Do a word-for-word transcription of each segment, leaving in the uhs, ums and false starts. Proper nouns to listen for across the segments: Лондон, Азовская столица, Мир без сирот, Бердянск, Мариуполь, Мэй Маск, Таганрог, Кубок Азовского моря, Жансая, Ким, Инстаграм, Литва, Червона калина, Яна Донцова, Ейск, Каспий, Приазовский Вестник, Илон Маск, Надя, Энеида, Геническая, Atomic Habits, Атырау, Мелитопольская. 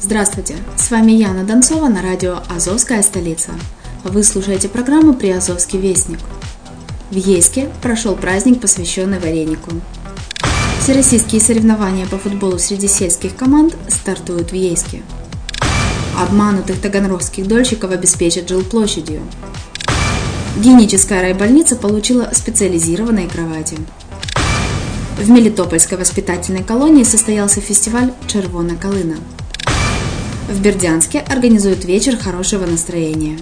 Здравствуйте, с вами Яна Донцова на радио «Азовская столица». Вы слушаете программу «Приазовский вестник». В Ейске прошел праздник, посвященный варенику. Всероссийские соревнования по футболу среди сельских команд стартуют в Ейске. Обманутых таганрогских дольщиков обеспечат жилплощадью. Геническая райбольница получила специализированные кровати. В Мелитопольской воспитательной колонии состоялся фестиваль «Червона калина». В Бердянске организуют вечер хорошего настроения.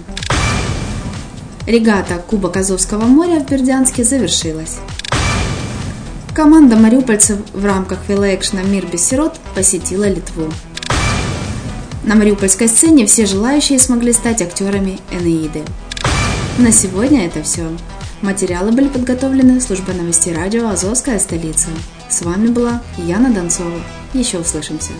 Регата «Кубок Азовского моря» в Бердянске завершилась. Команда мариупольцев в рамках велоэкшена «Мир без сирот» посетила Литву. На мариупольской сцене все желающие смогли стать актерами «Энеиды». На сегодня это все. Материалы были подготовлены службой новостей радио «Азовская столица». С вами была Яна Донцова. Еще услышимся.